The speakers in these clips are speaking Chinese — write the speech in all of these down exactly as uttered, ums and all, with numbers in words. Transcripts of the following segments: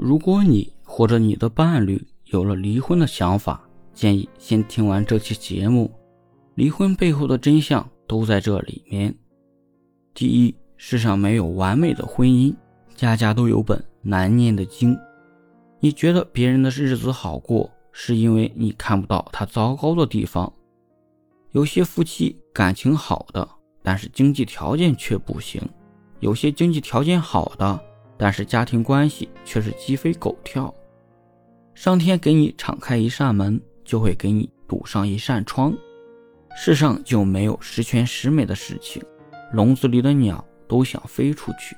如果你或者你的伴侣有了离婚的想法，建议先听完这期节目，离婚背后的真相都在这里面。第一，世上没有完美的婚姻，家家都有本难念的经。你觉得别人的日子好过，是因为你看不到他糟糕的地方。有些夫妻感情好的，但是经济条件却不行；有些经济条件好的，但是家庭关系却是鸡飞狗跳。上天给你敞开一扇门，就会给你堵上一扇窗。世上就没有十全十美的事情，笼子里的鸟都想飞出去，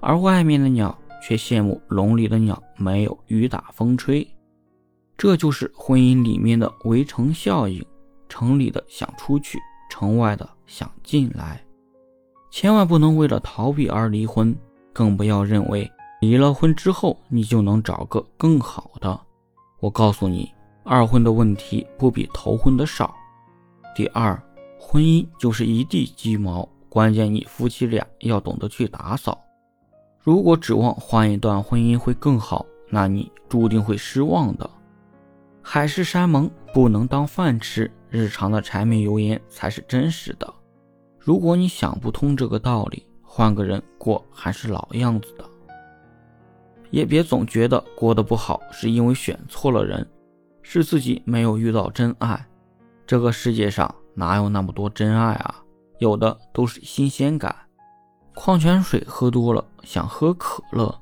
而外面的鸟却羡慕笼里的鸟没有雨打风吹。这就是婚姻里面的围城效应，城里的想出去，城外的想进来。千万不能为了逃避而离婚，更不要认为离了婚之后你就能找个更好的。我告诉你，二婚的问题不比头婚的少。第二，婚姻就是一地鸡毛，关键你夫妻俩要懂得去打扫。如果指望换一段婚姻会更好，那你注定会失望的。海誓山盟不能当饭吃，日常的柴米油盐才是真实的。如果你想不通这个道理，换个人过还是老样子的。也别总觉得过得不好是因为选错了人，是自己没有遇到真爱。这个世界上哪有那么多真爱啊，有的都是新鲜感。矿泉水喝多了想喝可乐，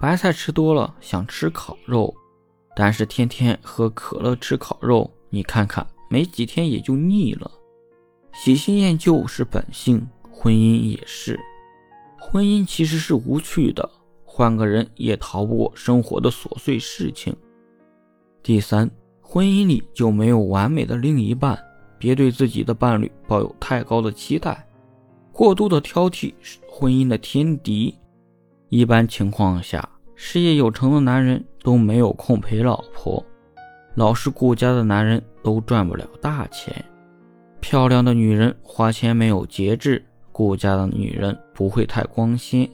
白菜吃多了想吃烤肉，但是天天喝可乐吃烤肉，你看看没几天也就腻了。喜新厌旧是本性，婚姻也是。婚姻其实是无趣的，换个人也逃不过生活的琐碎事情。第三，婚姻里就没有完美的另一半，别对自己的伴侣抱有太高的期待。过度的挑剔是婚姻的天敌。一般情况下，事业有成的男人都没有空陪老婆，老是顾家的男人都赚不了大钱。漂亮的女人花钱没有节制，顾家的女人不会太光鲜。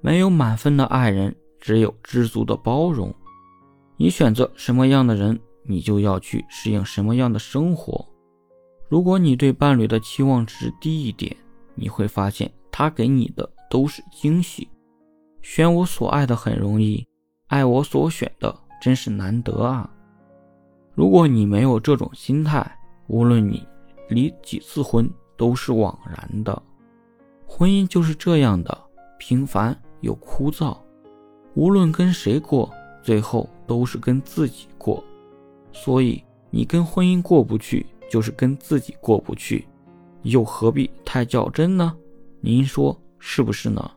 没有满分的爱人，只有知足的包容。你选择什么样的人，你就要去适应什么样的生活。如果你对伴侣的期望值低一点，你会发现他给你的都是惊喜。选我所爱的很容易，爱我所选的真是难得啊。如果你没有这种心态，无论你离几次婚都是枉然的。婚姻就是这样的平凡又枯燥，无论跟谁过，最后都是跟自己过。所以你跟婚姻过不去，就是跟自己过不去，又何必太较真呢？您说是不是呢？